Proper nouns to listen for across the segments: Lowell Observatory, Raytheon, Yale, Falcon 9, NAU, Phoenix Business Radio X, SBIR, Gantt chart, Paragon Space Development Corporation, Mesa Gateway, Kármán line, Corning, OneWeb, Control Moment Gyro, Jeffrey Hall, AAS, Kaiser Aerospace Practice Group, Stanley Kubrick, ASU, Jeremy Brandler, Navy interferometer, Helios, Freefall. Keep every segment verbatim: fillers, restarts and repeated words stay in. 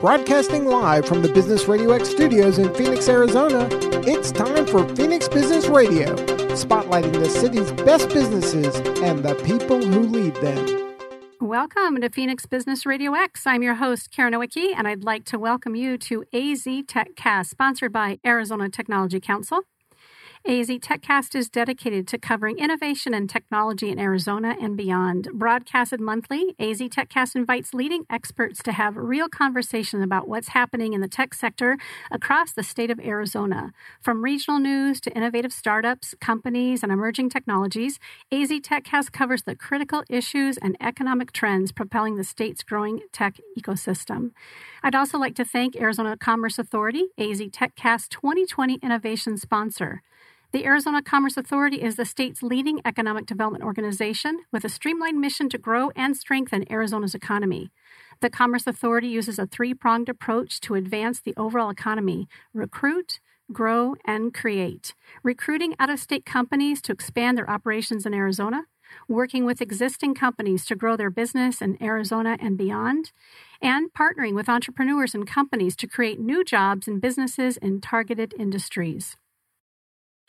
Broadcasting live from the Business Radio X studios in Phoenix, Arizona, it's time for Phoenix Business Radio, spotlighting the city's best businesses and the people who lead them. Welcome to Phoenix Business Radio X. I'm your host, Karen Nowicki, and I'd like to welcome you to A Z TechCast, sponsored by Arizona Technology Council. A Z TechCast is dedicated to covering innovation and technology in Arizona and beyond. Broadcasted monthly, A Z TechCast invites leading experts to have real conversation about what's happening in the tech sector across the state of Arizona. From regional news to innovative startups, companies, and emerging technologies, A Z TechCast covers the critical issues and economic trends propelling the state's growing tech ecosystem. I'd also like to thank Arizona Commerce Authority, A Z TechCast twenty twenty Innovation Sponsor. The Arizona Commerce Authority is the state's leading economic development organization with a streamlined mission to grow and strengthen Arizona's economy. The Commerce Authority uses a three-pronged approach to advance the overall economy: recruit, grow, and create. Recruiting out-of-state companies to expand their operations in Arizona, working with existing companies to grow their business in Arizona and beyond, and partnering with entrepreneurs and companies to create new jobs and businesses in targeted industries.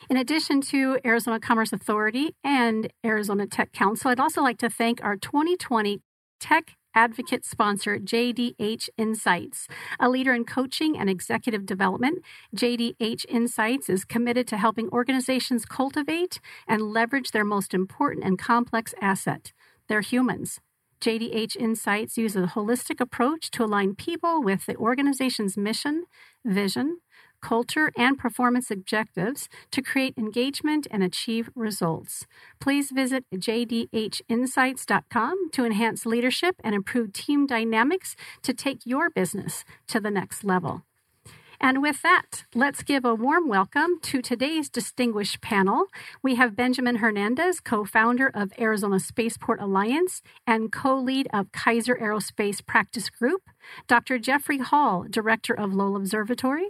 In addition to Arizona Commerce Authority and Arizona Tech Council, I'd also like to thank our twenty twenty Tech Advocate sponsor, J D H Insights. A leader in coaching and executive development, J D H Insights is committed to helping organizations cultivate and leverage their most important and complex asset, their humans. J D H Insights uses a holistic approach to align people with the organization's mission, vision, culture, and performance objectives to create engagement and achieve results. Please visit j d h insights dot com to enhance leadership and improve team dynamics to take your business to the next level. And with that, let's give a warm welcome to today's distinguished panel. We have Benjamin Hernandez, co-founder of Arizona Spaceport Alliance and co-lead of Kaiser Aerospace Practice Group, Doctor Jeffrey Hall, director of Lowell Observatory,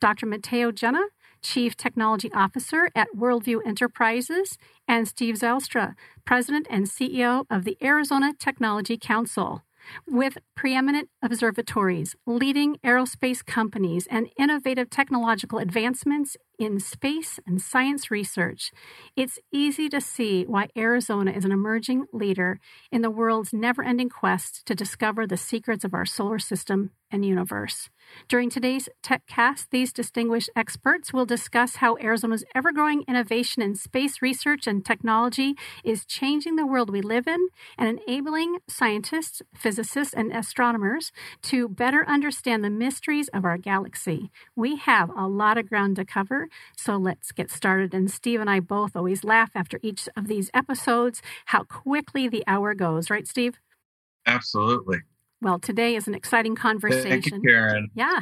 Doctor Matteo Genna, Chief Technology Officer at Worldview Enterprises, and Steve Zylstra, President and C E O of the Arizona Technology Council. With preeminent observatories, leading aerospace companies, and innovative technological advancements in space and science research, it's easy to see why Arizona is an emerging leader in the world's never-ending quest to discover the secrets of our solar system and universe. During today's TechCast, these distinguished experts will discuss how Arizona's ever-growing innovation in space research and technology is changing the world we live in and enabling scientists, physicists, and astronomers to better understand the mysteries of our galaxy. We have a lot of ground to cover, so let's get started. And Steve and I both always laugh after each of these episodes how quickly the hour goes. Right, Steve? Absolutely. Well, today is an exciting conversation. Thank you, Karen. Yeah.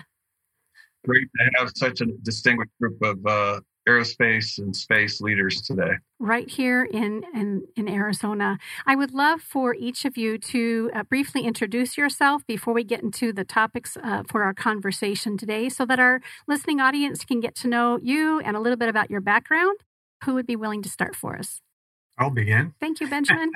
Great to have such a distinguished group of uh, aerospace and space leaders today. Right here in, in, in Arizona. I would love for each of you to uh, briefly introduce yourself before we get into the topics uh, for our conversation today so that our listening audience can get to know you and a little bit about your background. Who would be willing to start for us? I'll begin. Thank you, Benjamin.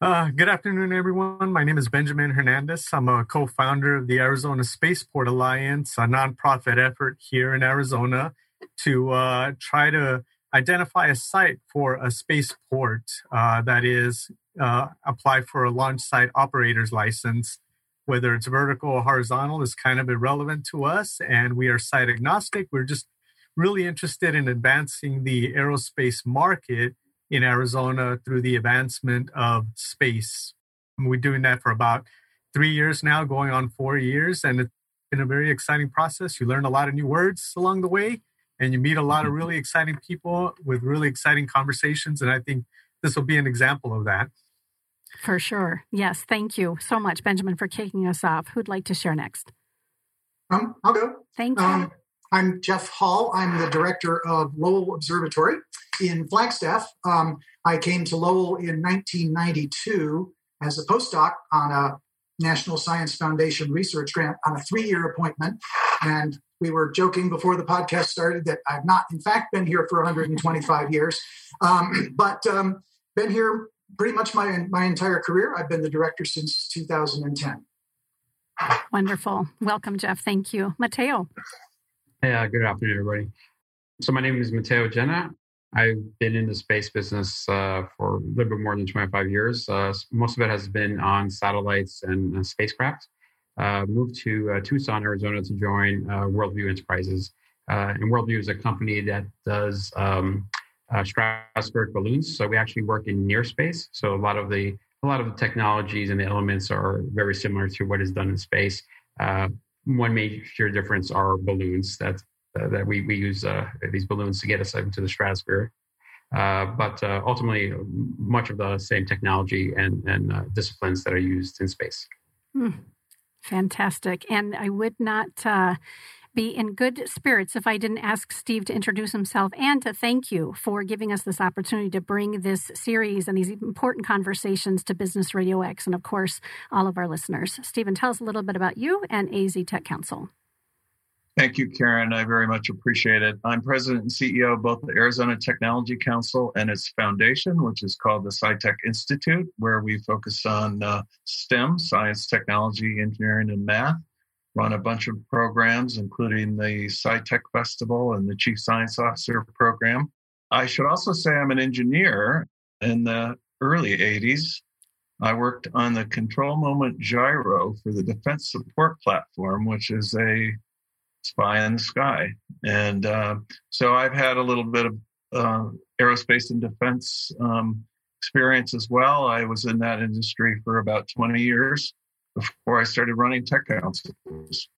Uh, good afternoon, everyone. My name is Benjamin Hernandez. I'm a co-founder of the Arizona Spaceport Alliance, a nonprofit effort here in Arizona to uh, try to identify a site for a spaceport uh, that is uh, apply for a launch site operator's license. Whether it's vertical or horizontal is kind of irrelevant to us, and we are site agnostic. We're just really interested in advancing the aerospace market in Arizona through the advancement of space. And we're doing that for about three years now, going on four years. And it's been a very exciting process. You learn a lot of new words along the way, and you meet a lot of really exciting people with really exciting conversations. And I think this will be an example of that. For sure. Yes. Thank you so much, Benjamin, for kicking us off. Who'd like to share next? Um, I'll go. Thank you. Um, I'm Jeff Hall. I'm the director of Lowell Observatory in Flagstaff. Um, I came to Lowell in nineteen ninety-two as a postdoc on a National Science Foundation research grant on a three-year appointment. And we were joking before the podcast started that I've not, in fact, been here for one hundred twenty-five years, um, but um, been here pretty much my, my entire career. I've been the director since two thousand ten. Wonderful. Welcome, Jeff. Thank you. Matteo. Hey, uh, good afternoon, everybody. So my name is Matteo Genna. I've been in the space business uh, for a little bit more than twenty-five years. Uh, most of it has been on satellites and uh, spacecraft. Uh, moved to uh, Tucson, Arizona to join uh, Worldview Enterprises. Uh, and Worldview is a company that does um, uh, stratospheric balloons. So we actually work in near space. So a lot of the a lot of the technologies and the elements are very similar to what is done in space. Uh, one major difference are balloons that uh, that we we use uh, these balloons to get us into the stratosphere. Uh, but uh, ultimately, much of the same technology and and uh, disciplines that are used in space. Hmm. Fantastic, and I would not uh, be in good spirits if I didn't ask Steve to introduce himself and to thank you for giving us this opportunity to bring this series and these important conversations to Business Radio X and, of course, all of our listeners. Stephen, tell us a little bit about you and A Z Tech Council. Thank you, Karen. I very much appreciate it. I'm president and C E O of both the Arizona Technology Council and its foundation, which is called the SciTech Institute, where we focus on uh, STEM, science, technology, engineering, and math. Run a bunch of programs, including the SciTech Festival and the Chief Science Officer program. I should also say I'm an engineer. In the early eighties. I worked on the Control Moment Gyro for the Defense Support Platform, which is a spy in the sky. And uh, so I've had a little bit of uh, aerospace and defense um, experience as well. I was in that industry for about twenty years before I started running tech councils.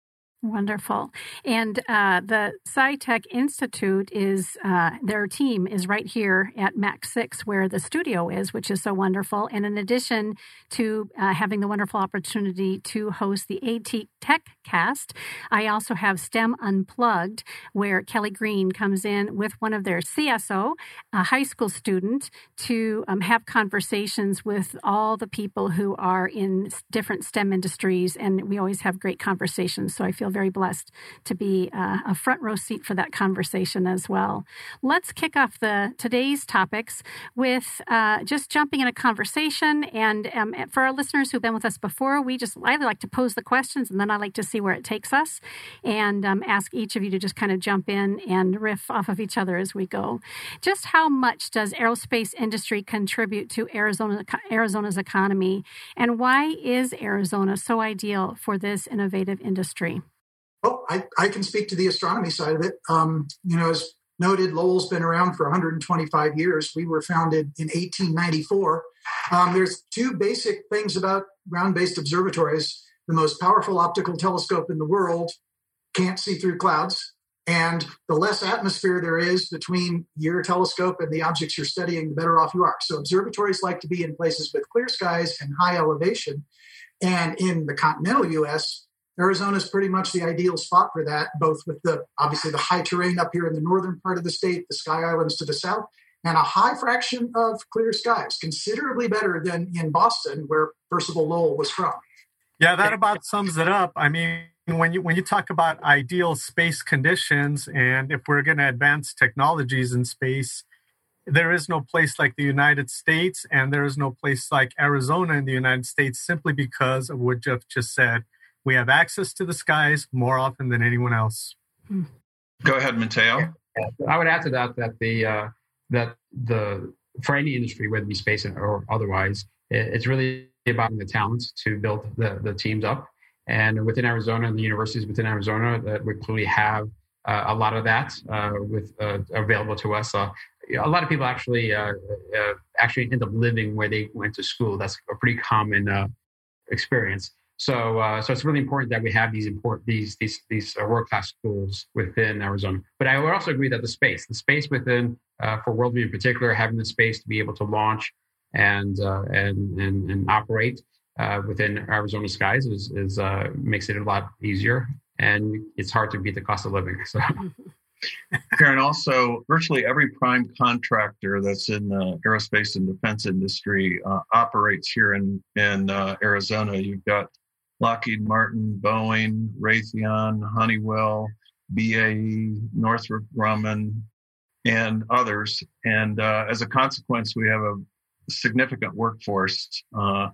Wonderful. And uh, the SciTech Institute is, uh, their team is right here at Mac six where the studio is, which is so wonderful. And in addition to uh, having the wonderful opportunity to host the AT Tech Cast, I also have STEM Unplugged, where Kelly Green comes in with one of their C S O, a high school student, to um, have conversations with all the people who are in different STEM industries. And we always have great conversations. So I feel very blessed to be uh, a front row seat for that conversation as well. Let's kick off the today's topics with uh, just jumping in a conversation. And um, for our listeners who've been with us before, we just I like to pose the questions and then I like to see where it takes us and um, ask each of you to just kind of jump in and riff off of each other as we go. Just how much does aerospace industry contribute to Arizona Arizona's economy, and why is Arizona so ideal for this innovative industry? Well, I, I can speak to the astronomy side of it. Um, you know, as noted, Lowell's been around for one hundred twenty-five years. We were founded in eighteen ninety-four. Um, there's two basic things about ground-based observatories. The most powerful optical telescope in the world can't see through clouds. And the less atmosphere there is between your telescope and the objects you're studying, the better off you are. So observatories like to be in places with clear skies and high elevation. And in the continental U S, Arizona is pretty much the ideal spot for that, both with the obviously the high terrain up here in the northern part of the state, the Sky Islands to the south, and a high fraction of clear skies, considerably better than in Boston, where Percival Lowell was from. Yeah, that about sums it up. I mean, when you when you talk about ideal space conditions, and if we're going to advance technologies in space, there is no place like the United States, and there is no place like Arizona in the United States simply because of what Jeff just said. We have access to the skies more often than anyone else. Go ahead, Matteo. I would add to that that the uh, that the for any industry, whether it be space or otherwise, it's really about the talents to build the, the teams up. And within Arizona and the universities within Arizona that we clearly have uh, a lot of that uh, with uh, available to us. Uh, a lot of people actually uh, uh, actually end up living where they went to school. That's a pretty common uh, experience. So uh, so it's really important that we have these important these these these uh, world-class schools within Arizona. But I would also agree that the space, the space within uh, for Worldview in particular, having the space to be able to launch and uh, and, and and operate uh, within Arizona skies is is uh, makes it a lot easier, and it's hard to beat the cost of living. So, Karen, also virtually every prime contractor that's in the aerospace and defense industry uh, operates here in in uh, Arizona. You've got Lockheed Martin, Boeing, Raytheon, Honeywell, B A E, Northrop Grumman, and others. And uh, as a consequence, we have a significant workforce uh,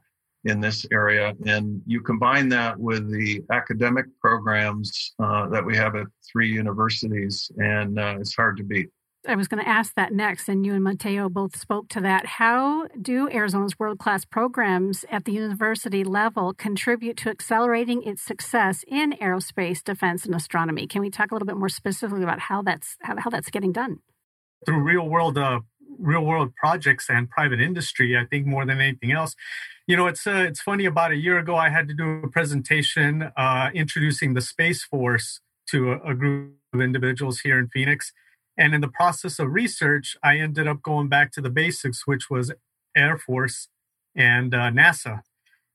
in this area. And you combine that with the academic programs uh, that we have at three universities, and uh, it's hard to beat. I was going to ask that next, and you and Matteo both spoke to that. How do Arizona's world-class programs at the university level contribute to accelerating its success in aerospace, defense, and astronomy? Can we talk a little bit more specifically about how that's how, how that's getting done? Through real-world uh, real-world projects and private industry, I think more than anything else. You know, it's uh, it's funny. About a year ago, I had to do a presentation uh, introducing the Space Force to a, a group of individuals here in Phoenix. And in the process of research, I ended up going back to the basics, which was Air Force and uh, NASA.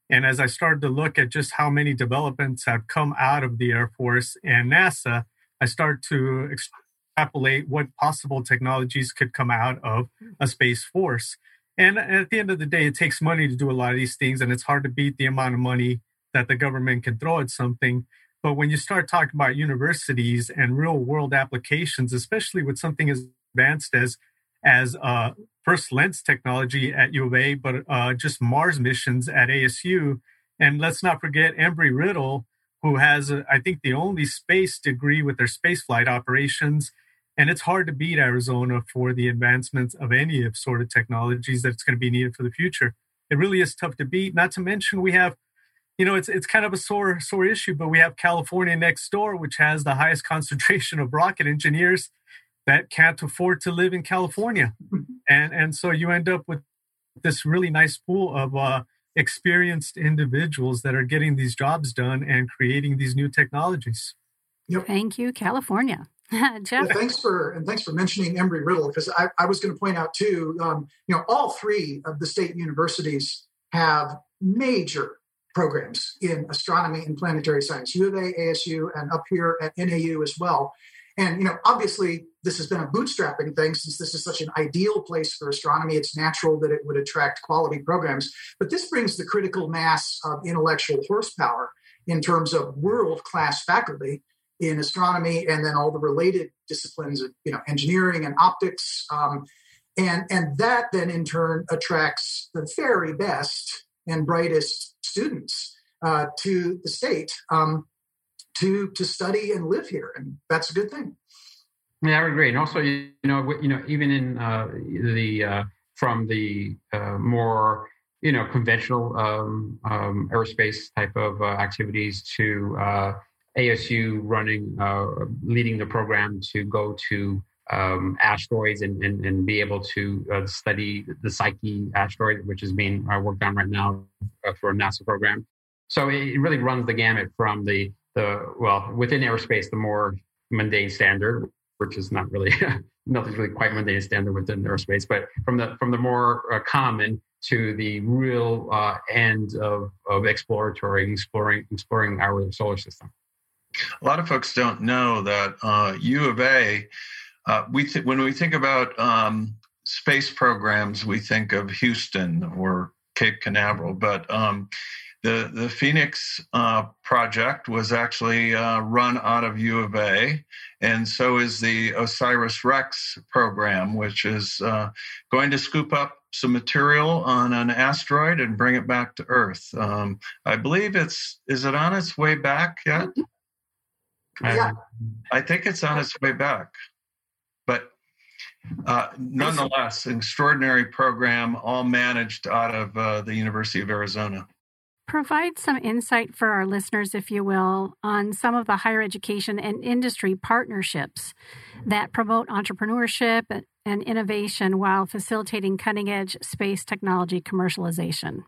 And as I started to look at just how many developments have come out of the Air Force and NASA, I started to extrapolate what possible technologies could come out of a Space Force. And at the end of the day, it takes money to do a lot of these things, and it's hard to beat the amount of money that the government can throw at something. But when you start talking about universities and real-world applications, especially with something as advanced as as uh, first lens technology at U of A, but uh, just Mars missions at A S U, and let's not forget Embry-Riddle, who has, uh, I think, the only space degree with their spaceflight operations, and it's hard to beat Arizona for the advancements of any of sort of technologies that's going to be needed for the future. It really is tough to beat. Not to mention we have. You know, it's it's kind of a sore sore issue, but we have California next door, which has the highest concentration of rocket engineers that can't afford to live in California. And and so you end up with this really nice pool of uh, experienced individuals that are getting these jobs done and creating these new technologies. Yep. Thank you, California. Jeff? Yeah, thanks for and thanks for mentioning Embry-Riddle, because I, I was going to point out, too, um, you know, all three of the state universities have major programs in astronomy and planetary science, U of A, A S U, and up here at N A U as well. And, you know, obviously, this has been a bootstrapping thing since this is such an ideal place for astronomy. It's natural that it would attract quality programs. But this brings the critical mass of intellectual horsepower in terms of world-class faculty in astronomy and then all the related disciplines of, you know, engineering and optics. Um, and, and that then in turn attracts the very best and brightest students uh, to the state um, to to study and live here, and that's a good thing. Yeah, I would agree. And also, you know, you know, even in uh, the uh, from the uh, more you know conventional um, um, aerospace type of uh, activities to uh, A S U running uh, leading the program to go to um, asteroids and, and and be able to uh, study the Psyche asteroid, which is being uh, worked on right now uh, for a NASA program. So it really runs the gamut from the, the well, within aerospace, the more mundane standard, which is not really, nothing's really quite mundane standard within aerospace, but from the from the more uh, common to the real uh, end of, of exploratory, exploring, exploring our solar system. A lot of folks don't know that uh, U of A, Uh, we th- when we think about um, space programs, we think of Houston or Cape Canaveral. But um, the the Phoenix uh, project was actually uh, run out of U of A, and so is the OSIRIS-REx program, which is uh, going to scoop up some material on an asteroid and bring it back to Earth. Um, I believe it's is it on its way back yet? Yeah, I, I think it's on its way back. But uh, nonetheless, an extraordinary program, all managed out of uh, the University of Arizona. Provide some insight for our listeners, if you will, on some of the higher education and industry partnerships that promote entrepreneurship and innovation while facilitating cutting-edge space technology commercialization.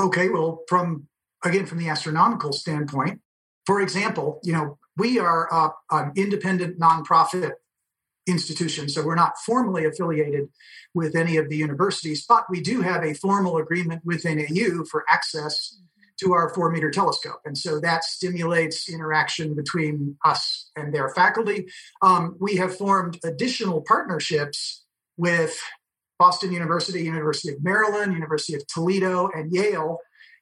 Okay, well, from again, from the astronomical standpoint, for example, you know, we are uh, an independent nonprofit institution. So we're not formally affiliated with any of the universities, but we do have a formal agreement with N A U for access to our four-meter telescope. And so that stimulates interaction between us and their faculty. Um, we have formed additional partnerships with Boston University, University of Maryland, University of Toledo, and Yale.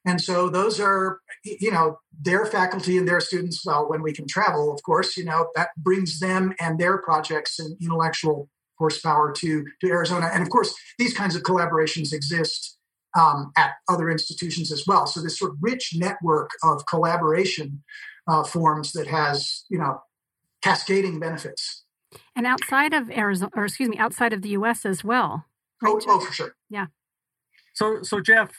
And so those are, you know, their faculty and their students, well, when we can travel, of course, you know, that brings them and their projects and intellectual horsepower to, to Arizona. And of course, these kinds of collaborations exist um, at other institutions as well. So this sort of rich network of collaboration uh, forms that has, you know, cascading benefits. And outside of Arizona, or excuse me, outside of the U S as well. Right, oh, oh, for sure. Yeah. So, so Jeff,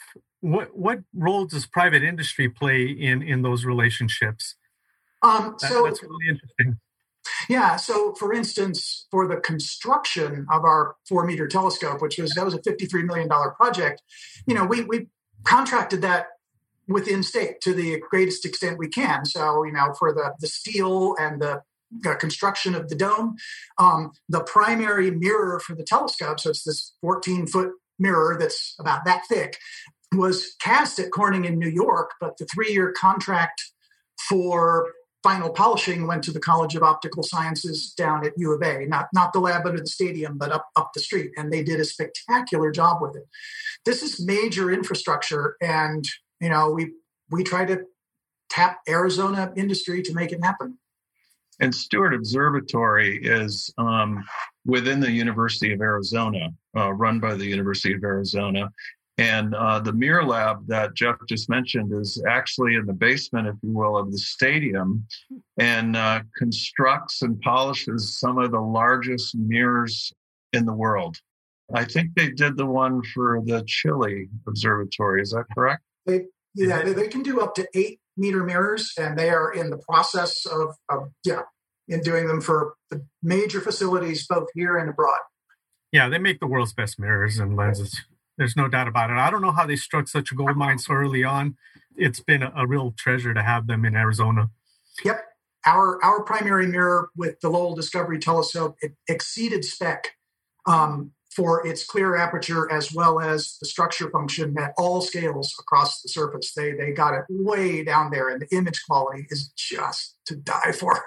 what what role does private industry play in, in those relationships? Um, that, so that's really interesting. Yeah. So, for instance, for the construction of our four-meter telescope, which was that was a fifty-three million dollars project, you know, we we contracted that within state to the greatest extent we can. So, you know, for the the steel and the the construction of the dome, um, the primary mirror for the telescope, so it's this fourteen-foot mirror that's about that thick, was cast at Corning in New York, but the three-year contract for final polishing went to the College of Optical Sciences down at U of A, not, not the lab under the stadium, but up, up the street, and they did a spectacular job with it. This is major infrastructure, and you know we we try to tap Arizona industry to make it happen. And Stewart Observatory is um, within the University of Arizona, uh, run by the University of Arizona. And uh, the mirror lab that Jeff just mentioned is actually in the basement, if you will, of the stadium, and uh, constructs and polishes some of the largest mirrors in the world. I think they did the one for the Chile Observatory. Is that correct? They, yeah, they can do up to eight meter mirrors, and they are in the process of, of yeah, in doing them for the major facilities both here and abroad. Yeah, they make the world's best mirrors and lenses. There's no doubt about it. I don't know how they struck such a gold mine so early on. It's been a, a real treasure to have them in Arizona. Yep. Our our primary mirror with the Lowell Discovery Telescope, it exceeded spec um, for its clear aperture as well as the structure function at all scales across the surface. They they got it way down there, and the image quality is just to die for.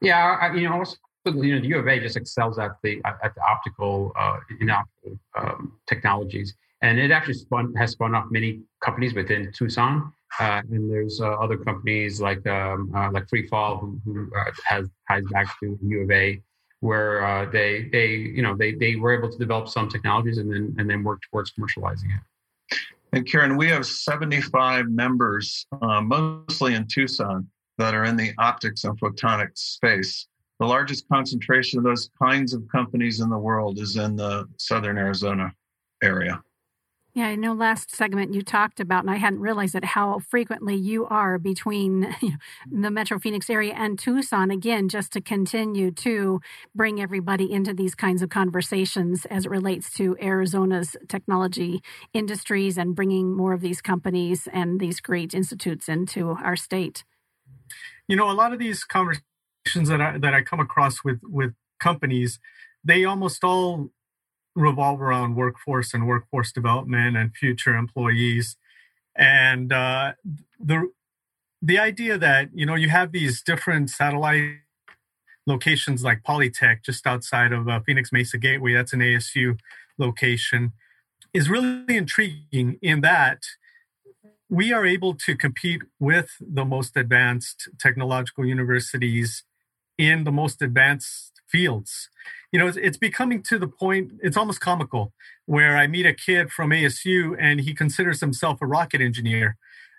Yeah, I, you know, So, you know, the U of A just excels at the at the optical uh, in optical um, technologies, and it actually spun, has spun off many companies within Tucson. Uh, and there's uh, other companies like um, uh, like Freefall, who, who uh, has ties back to U of A, where uh, they they you know they they were able to develop some technologies and then and then work towards commercializing it. And Karen, we have seventy-five members, uh, mostly in Tucson, that are in the optics and photonics space. The largest concentration of those kinds of companies in the world is in the Southern Arizona area. Yeah, I know last segment you talked about, and I hadn't realized it, how frequently you are between you know, the Metro Phoenix area and Tucson, again, just to continue to bring everybody into these kinds of conversations as it relates to Arizona's technology industries and bringing more of these companies and these great institutes into our state. You know, a lot of these conversations that I that I come across with with companies, they almost all revolve around workforce and workforce development and future employees, and uh, the the idea that you know you have these different satellite locations like Polytech just outside of uh, Phoenix Mesa Gateway, that's an A S U location, is really intriguing in that we are able to compete with the most advanced technological universities in the most advanced fields. You know, it's, it's becoming to the point, it's almost comical, where I meet a kid from A S U and he considers himself a rocket engineer.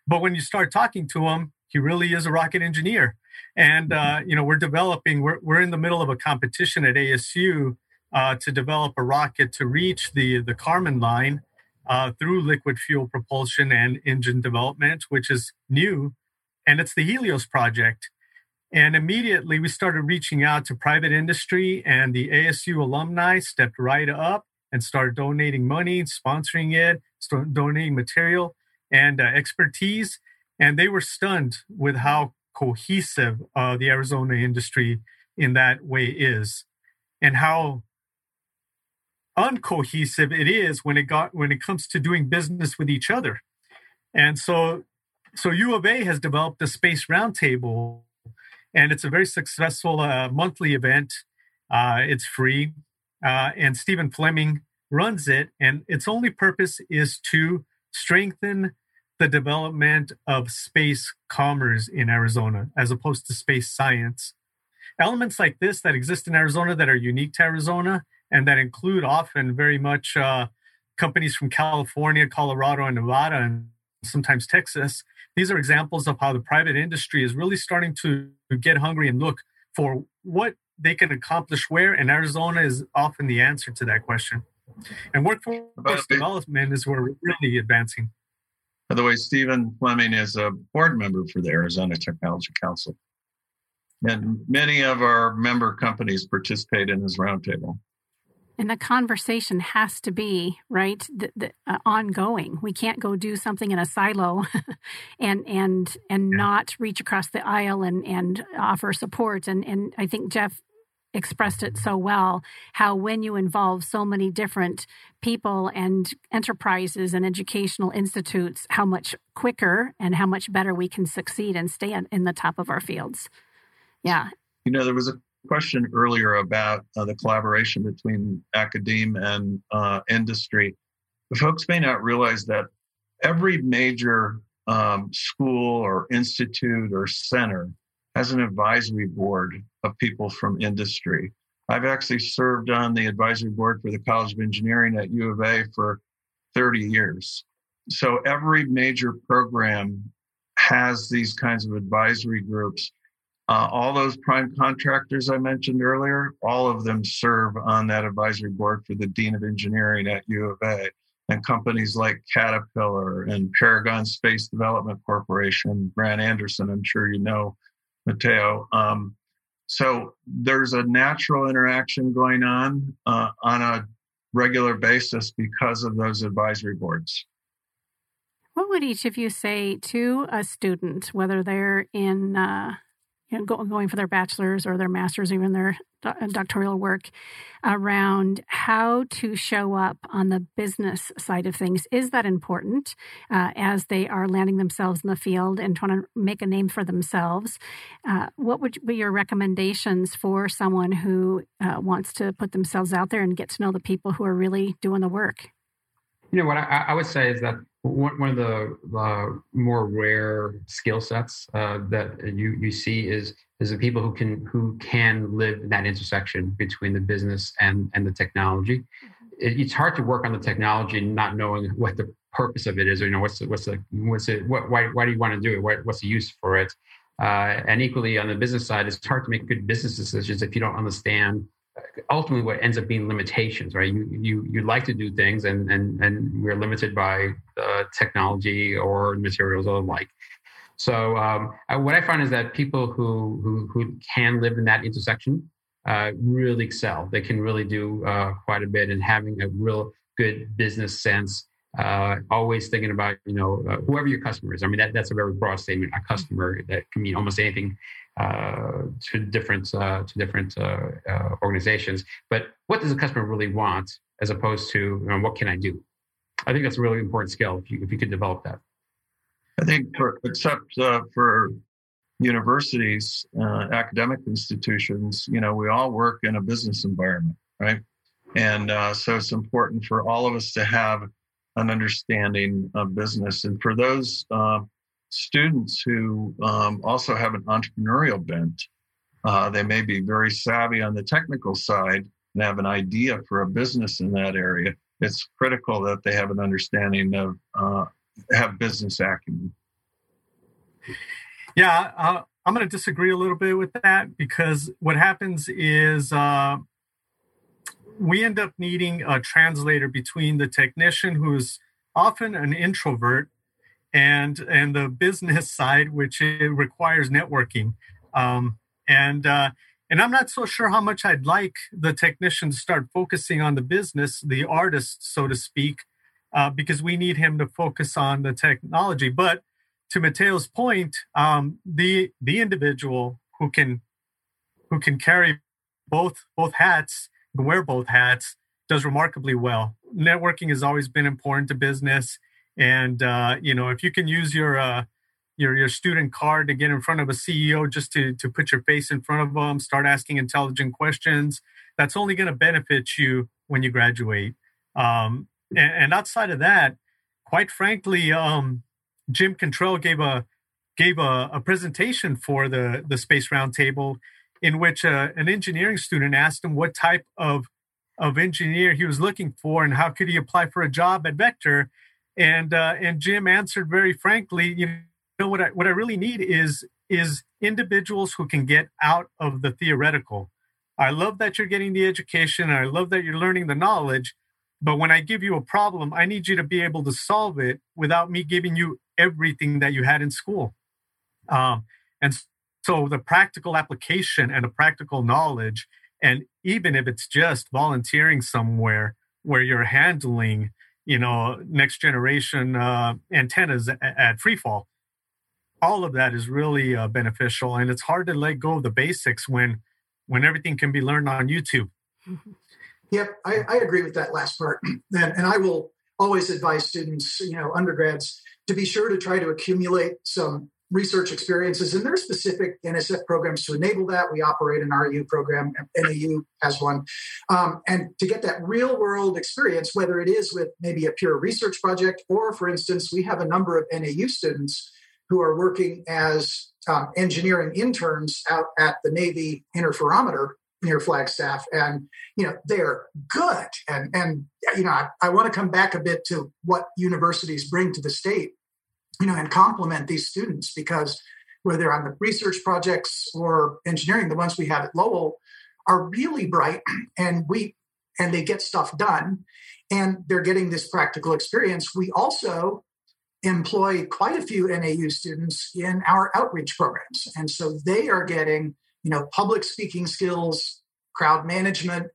But when you start talking to him, he really is a rocket engineer. And, uh, you know, we're developing, we're, we're in the middle of a competition at A S U uh, to develop a rocket to reach the, the Kármán line uh, through liquid fuel propulsion and engine development, which is new. And it's the Helios project. And immediately we started reaching out to private industry, and the A S U alumni stepped right up and started donating money, sponsoring it, donating material and uh, expertise. And they were stunned with how cohesive uh, the Arizona industry in that way is, and how uncohesive it is when it got when it comes to doing business with each other. And so, so U of A has developed the Space Roundtable. And it's a very successful uh, monthly event. Uh, it's free. Uh, and Stephen Fleming runs it. And its only purpose is to strengthen the development of space commerce in Arizona, as opposed to space science. Elements like this that exist in Arizona that are unique to Arizona and that include often very much uh, companies from California, Colorado, and Nevada, and sometimes Texas. These are examples of how the private industry is really starting to get hungry and look for what they can accomplish where, and Arizona is often the answer to that question. And workforce development is where we're really advancing. By the way, Stephen Fleming is a board member for the Arizona Technology Council. And many of our member companies participate in this roundtable. And the conversation has to be, right, the, the, uh, ongoing. We can't go do something in a silo and and and yeah. not reach across the aisle and, and offer support. And, and I think Jeff expressed it so well, how when you involve so many different people and enterprises and educational institutes, how much quicker and how much better we can succeed and stay in the top of our fields. Yeah. You know, there was a question earlier about uh, the collaboration between academe and uh, industry. The folks may not realize that every major um, school or institute or center has an advisory board of people from industry. I've actually served on the advisory board for the College of Engineering at U of A for thirty years. So every major program has these kinds of advisory groups. Uh, all those prime contractors I mentioned earlier, all of them serve on that advisory board for the Dean of Engineering at U of A, and companies like Caterpillar and Paragon Space Development Corporation, Brand Anderson, I'm sure you know, Matteo. Um, so there's a natural interaction going on uh, on a regular basis because of those advisory boards. What would each of you say to a student, whether they're in... Uh... and going for their bachelor's or their master's, even their doctoral work, around how to show up on the business side of things? Is that important uh, as they are landing themselves in the field and trying to make a name for themselves? Uh, what would be your recommendations for someone who uh, wants to put themselves out there and get to know the people who are really doing the work? You know, what I, I would say is that one of the uh, more rare skill sets uh, that you, you see is is the people who can who can live in that intersection between the business and, and the technology. It, it's hard to work on the technology not knowing what the purpose of it is, or you know what's the, what's the, what's it what why why do you want to do it? What, what's the use for it? Uh, and equally on the business side, it's hard to make good business decisions if you don't understand ultimately what ends up being limitations, right? You you you like to do things, and and and we're limited by uh, technology or materials or the like. So um, I, what I find is that people who who who can live in that intersection uh, really excel. They can really do uh, quite a bit, and having a real good business sense. Uh, always thinking about, you know, uh, whoever your customer is. I mean, that, that's a very broad statement. A customer that can mean almost anything uh, to different uh, to different uh, uh, organizations. But what does a customer really want, as opposed to you know, what can I do? I think that's a really important skill if you if you could develop that. I think, for, except uh, for universities, uh, academic institutions, you know, we all work in a business environment, right? And uh, so it's important for all of us to have an understanding of business. And for those uh, students who um, also have an entrepreneurial bent, uh, they may be very savvy on the technical side and have an idea for a business in that area. It's critical that they have an understanding of, uh, have business acumen. Yeah, uh, I'm going to disagree a little bit with that, because what happens is, uh, we end up needing a translator between the technician, who is often an introvert, and and the business side, which it requires networking. Um, and uh, and I'm not so sure how much I'd like the technician to start focusing on the business, the artist, so to speak, uh, because we need him to focus on the technology. But to Matteo's point, um, the the individual who can who can carry both both hats. Wear both hats, does remarkably well. Networking has always been important to business, and uh, you know, if you can use your uh, your your student card to get in front of a C E O, just to to put your face in front of them, start asking intelligent questions, that's only going to benefit you when you graduate. Um, and, and outside of that, quite frankly, um, Jim Cantrell gave a gave a, a presentation for the the Space Roundtable, in which uh, an engineering student asked him what type of of engineer he was looking for and how could he apply for a job at Vector. And uh, and Jim answered very frankly, you know, what I what I really need is is individuals who can get out of the theoretical. I love that you're getting the education, and I love that you're learning the knowledge, but when I give you a problem, I need you to be able to solve it without me giving you everything that you had in school. Um, and so the practical application and the practical knowledge, and even if it's just volunteering somewhere where you're handling, you know, next generation uh, antennas at, at freefall, all of that is really uh, beneficial. And it's hard to let go of the basics when when everything can be learned on YouTube. Yep, I, I agree with that last part. And, and I will always advise students, you know, undergrads, to be sure to try to accumulate some research experiences. And there are specific N S F programs to enable that. We operate an R U program, N A U has one. Um, and to get that real world experience, whether it is with maybe a pure research project, or for instance, we have a number of N A U students who are working as um, engineering interns out at the Navy interferometer near Flagstaff. And, you know, they're good. And, and you know, I, I want to come back a bit to what universities bring to the state, you know, and complement these students, because whether on the research projects or engineering, the ones we have at Lowell are really bright, and we and they get stuff done, and they're getting this practical experience. We also employ quite a few N A U students in our outreach programs, and so they are getting, you know, public speaking skills, crowd management,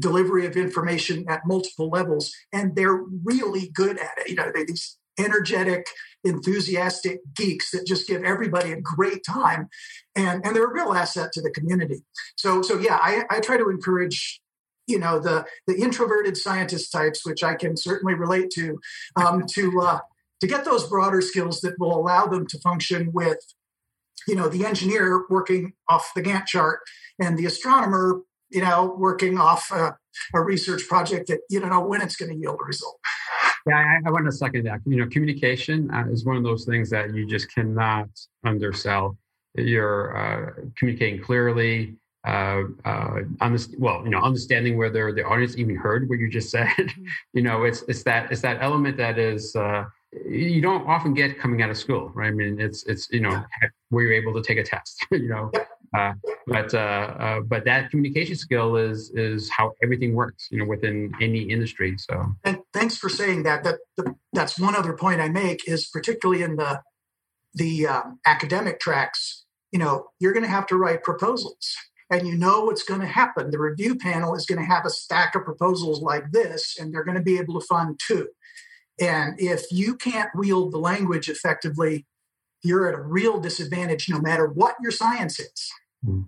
delivery of information at multiple levels, and they're really good at it. You know, they, these energetic, enthusiastic geeks that just give everybody a great time. And, and they're a real asset to the community. So, so yeah, I, I try to encourage, you know, the, the introverted scientist types, which I can certainly relate to, um, to, uh, to get those broader skills that will allow them to function with, you know, the engineer working off the Gantt chart and the astronomer, you know, working off uh, a research project that you don't know when it's going to yield a result. Yeah, I, I want to second that. You know, communication uh, is one of those things that you just cannot undersell. You're uh, communicating clearly, uh, uh, underst- well, you know, understanding whether the audience even heard what you just said. You know, it's it's that it's that element that is uh, you don't often get coming out of school, right? I mean, it's it's you know where you're able to take a test, you know. Uh, but uh, uh, but that communication skill is is how everything works, you know, within any industry. So, and thanks for saying that. That the, that's one other point I make is particularly in the the um, academic tracks. You know, you're going to have to write proposals, and you know what's going to happen. The review panel is going to have a stack of proposals like this, and they're going to be able to fund two. And if you can't wield the language effectively, you're at a real disadvantage no matter what your science is. Mm.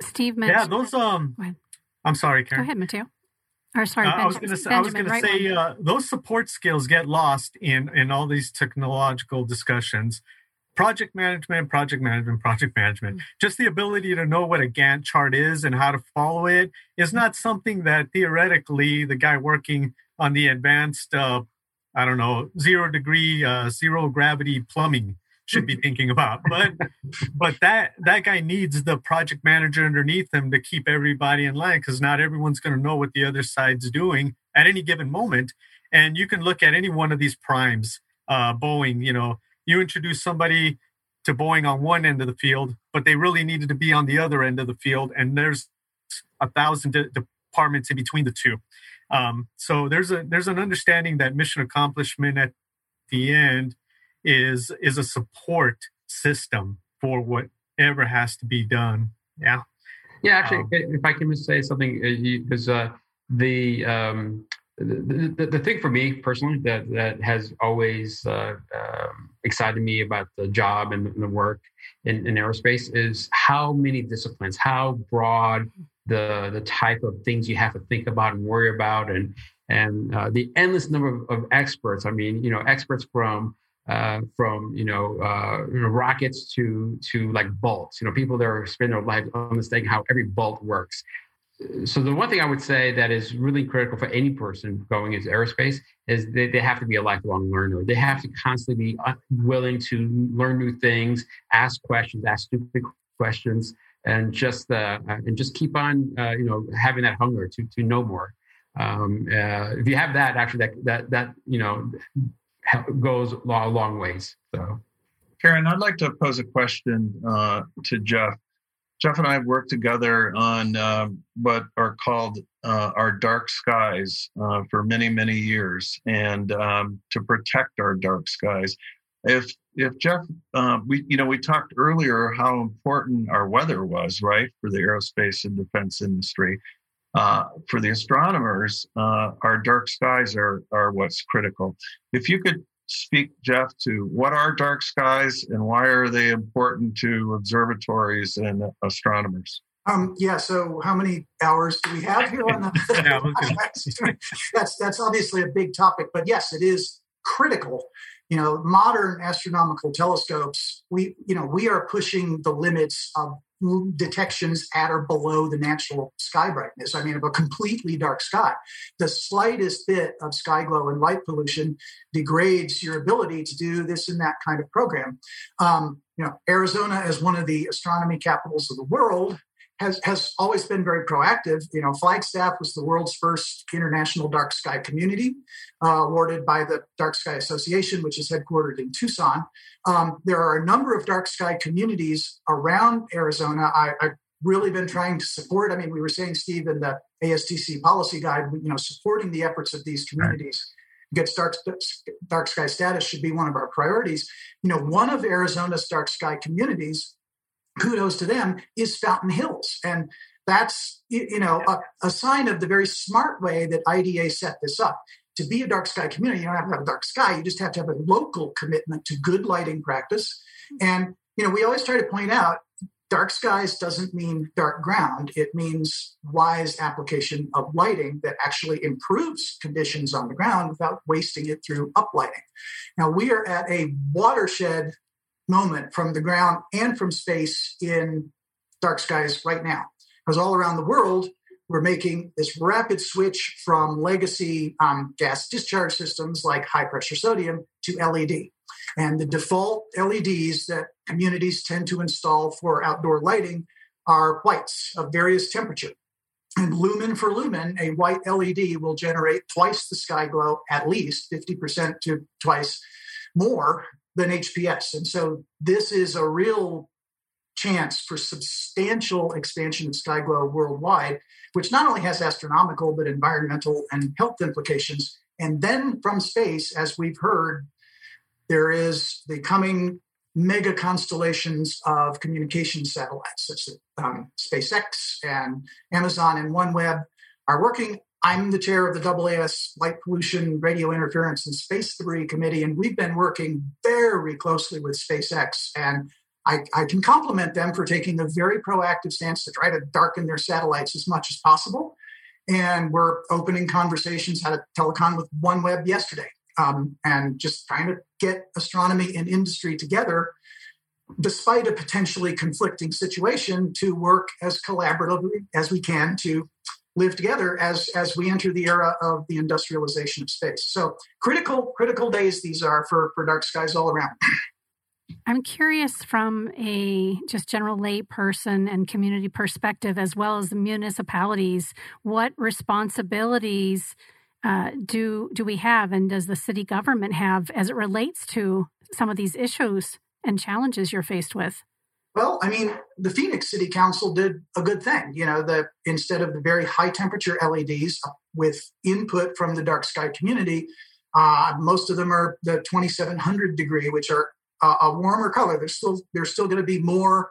Steve mentioned. Yeah, those, um, I'm sorry, Karen. Go ahead, Matteo. Or sorry, uh, Benjamin, I was going to say, Benjamin, was right say uh, those support skills get lost in, in all these technological discussions. Project management, project management, project management. Mm-hmm. Just the ability to know what a Gantt chart is and how to follow it is not something that theoretically the guy working on the advanced uh I don't know, zero degree, uh, zero gravity plumbing should be thinking about. But but that that guy needs the project manager underneath him to keep everybody in line, because not everyone's going to know what the other side's doing at any given moment. And you can look at any one of these primes, uh, Boeing, you know, you introduce somebody to Boeing on one end of the field, but they really needed to be on the other end of the field. And there's a thousand de- departments in between the two. Um, so there's a there's an understanding that mission accomplishment at the end is is a support system for whatever has to be done. Yeah, yeah. Actually, um, if I can just say something, because uh, the, um, the the the thing for me personally that that has always uh, um, excited me about the job and the work in, in aerospace is how many disciplines, how broad the the type of things you have to think about and worry about, and and uh, the endless number of, of experts. I mean, you know, experts from uh, from you know, uh, you know rockets to to like bolts. You know, people that are spending their lives understanding how every bolt works. So the one thing I would say that is really critical for any person going into aerospace is they, they have to be a lifelong learner. They have to constantly be willing to learn new things, ask questions, ask stupid questions. and just uh, and just keep on uh, you know having that hunger to to know more. Um, uh, if you have that, actually, that that that you know goes a long ways. So, Karen, I'd like to pose a question uh, to Jeff. Jeff and I worked together on uh, what are called uh, our dark skies uh, for many, many years, and um, to protect our dark skies. If if Jeff, uh, we you know we talked earlier how important our weather was, right, for the aerospace and defense industry. Uh, for the astronomers, uh, our dark skies are are what's critical. If you could speak, Jeff, to what are dark skies and why are they important to observatories and astronomers? Um, yeah, so how many hours do we have here on the that's that's obviously a big topic, but yes, it is critical. You know, modern astronomical telescopes, we you know, we are pushing the limits of detections at or below the natural sky brightness. I mean, of a completely dark sky. The slightest bit of sky glow and light pollution degrades your ability to do this and that kind of program. Um, you know, Arizona, as one of the astronomy capitals of the world, has has always been very proactive. You know, Flagstaff was the world's first international dark sky community, uh, awarded by the Dark Sky Association, which is headquartered in Tucson. Um, there are a number of dark sky communities around Arizona. I, I've really been trying to support. I mean, we were saying, Steve, in the A S T C policy guide, you know, supporting the efforts of these communities. Right. Get dark, dark sky status should be one of our priorities. You know, one of Arizona's dark sky communities, kudos to them, is Fountain Hills. And that's, you know, a, a sign of the very smart way that I D A set this up. To be a dark sky community, you don't have to have a dark sky. You just have to have a local commitment to good lighting practice. And, you know, we always try to point out dark skies doesn't mean dark ground. It means wise application of lighting that actually improves conditions on the ground without wasting it through uplighting. Now, we are at a watershed moment from the ground and from space in dark skies right now, because all around the world we're making this rapid switch from legacy um, gas discharge systems like high pressure sodium to L E D, and the default L E Ds that communities tend to install for outdoor lighting are whites of various temperature. And lumen for lumen, a white L E D will generate twice the sky glow, at least fifty percent to twice more than H P S. And so this is a real chance for substantial expansion of sky glow worldwide, which not only has astronomical, but environmental and health implications. And then from space, as we've heard, there is the coming mega constellations of communication satellites, such as um, SpaceX and Amazon and OneWeb are working. I'm the chair of the A A S Light Pollution, Radio Interference, and Space Debris Committee, and we've been working very closely with SpaceX. And I, I can compliment them for taking a very proactive stance to try to darken their satellites as much as possible. And we're opening conversations, had a telecon with OneWeb yesterday, um, and just trying to get astronomy and industry together, despite a potentially conflicting situation, to work as collaboratively as we can to live together as as we enter the era of the industrialization of space. So critical, critical days these are for, for dark skies all around. I'm curious from a just general lay person and community perspective, as well as the municipalities, what responsibilities uh, do do we have, and does the city government have, as it relates to some of these issues and challenges you're faced with? Well, I mean, the Phoenix City Council did a good thing. You know, the, instead of the very high temperature L E Ds with input from the dark sky community, uh, most of them are the twenty-seven hundred degree, which are uh, a warmer color. There's still there's still going to be more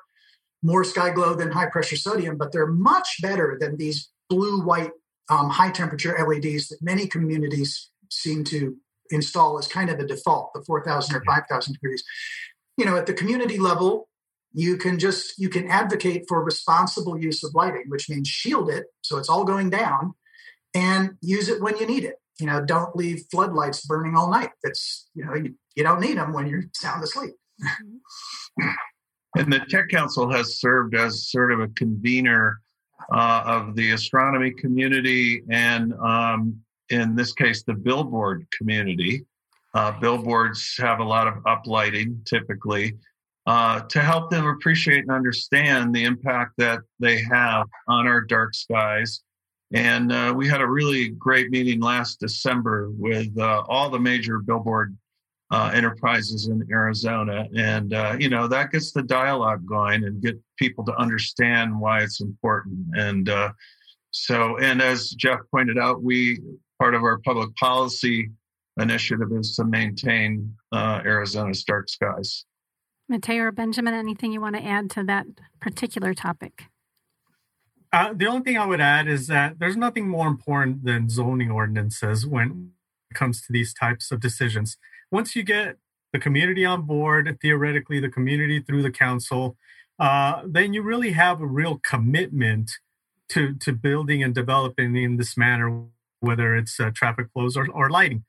more sky glow than high pressure sodium, but they're much better than these blue white um, high temperature L E Ds that many communities seem to install as kind of a default, the four thousand or five thousand degrees. You know, at the community level, You can just, you can advocate for responsible use of lighting, which means shield it so it's all going down, and use it when you need it. You know, don't leave floodlights burning all night. That's, you know, you, you don't need them when you're sound asleep. And the Tech Council has served as sort of a convener uh, of the astronomy community and, um, in this case, the billboard community. Uh, billboards have a lot of uplighting typically. uh, to help them appreciate and understand the impact that they have on our dark skies. And uh, we had a really great meeting last December with uh, all the major billboard uh, enterprises in Arizona. And, uh, you know, that gets the dialogue going and get people to understand why it's important. And uh, so, and as Jeff pointed out, we, part of our public policy initiative is to maintain uh, Arizona's dark skies. Matteo or Benjamin, anything you want to add to that particular topic? Uh, the only thing I would add is that there's nothing more important than zoning ordinances when it comes to these types of decisions. Once you get the community on board, theoretically the community through the council, uh, then you really have a real commitment to, to building and developing in this manner, whether it's uh, traffic flows or, or lighting.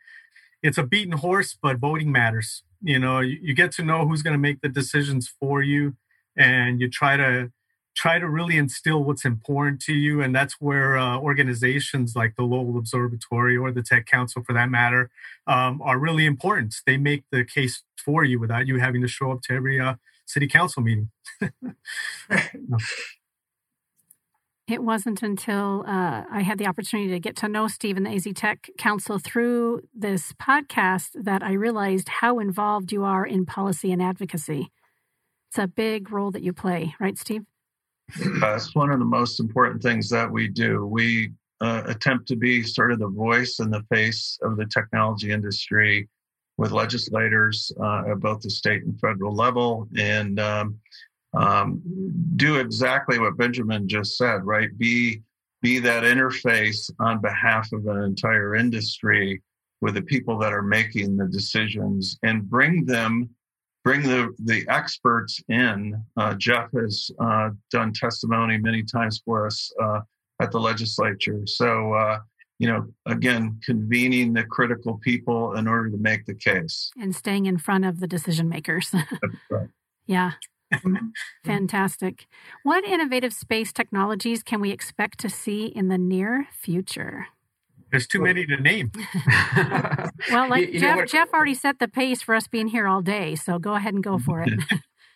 It's a beaten horse, but voting matters. You know, you, you get to know who's going to make the decisions for you, and you try to try to really instill what's important to you. And that's where uh, organizations like the Lowell Observatory or the Tech Council, for that matter, um, are really important. They make the case for you without you having to show up to every uh, city council meeting. No. It wasn't until uh, I had the opportunity to get to know Steve and the A Z Tech Council through this podcast that I realized how involved you are in policy and advocacy. It's a big role that you play, right, Steve? Uh, it's one of the most important things that we do. We uh, attempt to be sort of the voice and the face of the technology industry with legislators uh, at both the state and federal level, and um, um, do exactly what Benjamin just said, right? Be, be that interface on behalf of an entire industry with the people that are making the decisions, and bring them Bring the, the experts in. Uh, Jeff has uh, done testimony many times for us uh, at the legislature. So, uh, you know, again, convening the critical people in order to make the case. And staying in front of the decision makers. That's right. Yeah. Fantastic. What innovative space technologies can we expect to see in the near future? There's too many to name. Well, like you, you Jeff, Jeff already set the pace for us being here all day, so go ahead and go for it.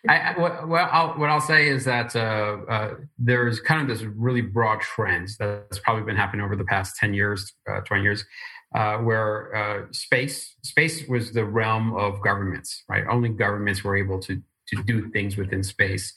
I, I, what, well, I'll, what I'll say is that uh, uh, there's kind of this really broad trend that's probably been happening over the past ten years, uh, twenty years, uh, where uh, space space was the realm of governments, right? Only governments were able to to do things within space.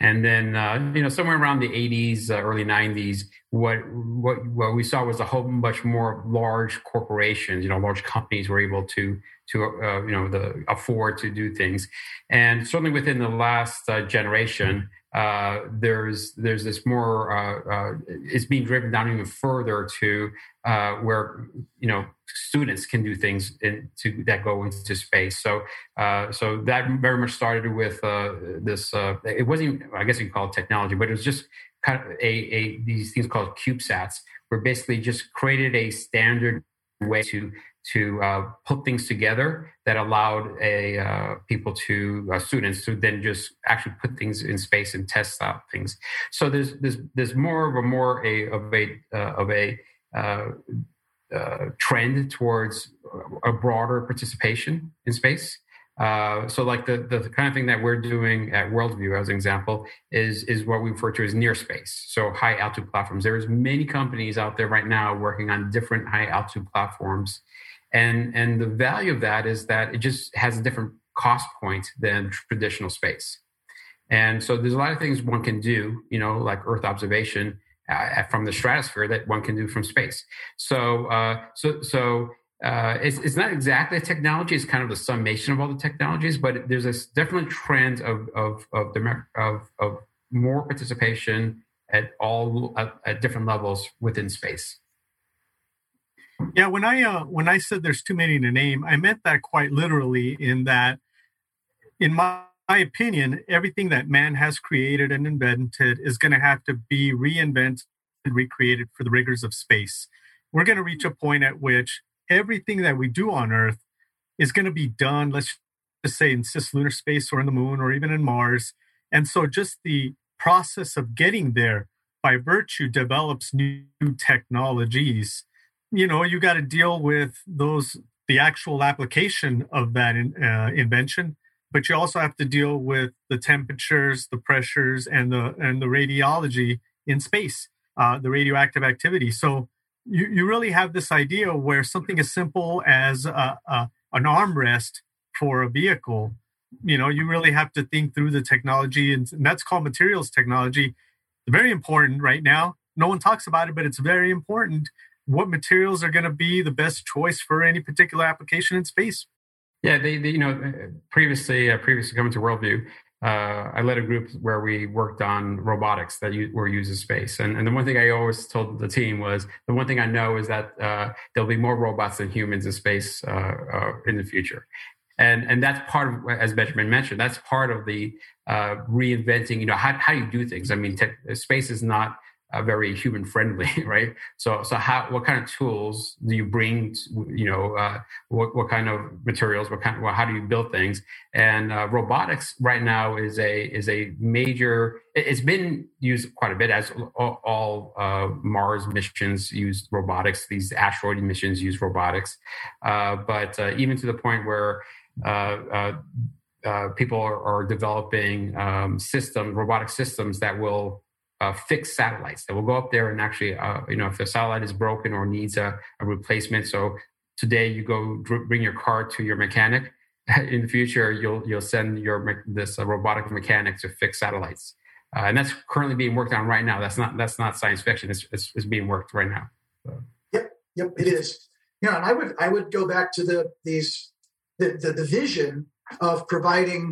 And then, uh, you know, somewhere around the eighties, uh, early nineties, what what what we saw was a whole much more large corporations, you know, large companies were able to to uh, you know the afford to do things. And certainly within the last uh, generation, uh, there's there's this more uh, uh, it's being driven down even further to uh, where you know students can do things in, to, that go into space. So uh, so that very much started with uh, this. Uh, it wasn't even, I guess you can call it technology, but it was just kind of a, a these things called CubeSats were basically just created a standard way to to uh, put things together that allowed a uh, people to uh, students to then just actually put things in space and test out things. So there's there's there's more of a more a of a uh, of a uh, uh, trend towards a broader participation in space. Uh, so like the, the kind of thing that we're doing at Worldview, as an example, is is what we refer to as near space. So high altitude platforms. There's many companies out there right now working on different high altitude platforms. And, and the value of that is that it just has a different cost point than traditional space. And so there's a lot of things one can do, you know, like Earth observation uh, from the stratosphere that one can do from space. So, uh, so, so, Uh, it's, it's not exactly a technology. It's kind of the summation of all the technologies, but there's a definitely trend of of of, the, of of more participation at all at, at different levels within space. Yeah, when I uh, when I said there's too many to name, I meant that quite literally. In that, in my, my opinion, everything that man has created and invented is going to have to be reinvented and recreated for the rigors of space. We're going to reach a point at which everything that we do on Earth is going to be done, let's just say, in cislunar space or in the moon or even in Mars. And so just the process of getting there by virtue develops new technologies. You know, you got to deal with those, the actual application of that in, uh, invention but you also have to deal with the temperatures, the pressures, and the and the radiology in space, uh, the radioactive activity. So you, you really have this idea where something as simple as a, a, an armrest for a vehicle, you know, you really have to think through the technology, and, and that's called materials technology. Very important right now. No one talks about it, but it's very important. What materials are going to be the best choice for any particular application in space? Yeah, they, they you know, previously, uh, previously coming to Worldview, uh, I led a group where we worked on robotics that you, were used in space. And, and the one thing I always told the team was, the one thing I know is that uh, there'll be more robots than humans in space uh, uh, in the future. And and that's part of, as Benjamin mentioned, that's part of the uh, reinventing, you know, how how you do things. I mean, tech, space is not Uh, very human friendly, right? So, so how? What kind of tools do you bring? To, you know, uh, what what kind of materials? What kind? Well, how do you build things? And uh, robotics right now is a is a major. It's been used quite a bit, as all, all uh, Mars missions use robotics. These asteroid missions use robotics, uh, but uh, even to the point where. Uh, uh, uh, people are, are developing um, systems, robotic systems that will. Uh, fixed satellites that will go up there and actually, uh, you know, if the satellite is broken or needs a, a replacement. So today you go dr- bring your car to your mechanic. In the future, you'll you'll send your this uh, robotic mechanic to fix satellites, uh, and that's currently being worked on right now. That's not that's not science fiction. It's it's, it's being worked right now. So. Yep, yep, it is. You know, and I would I would go back to the these the the, the vision of providing.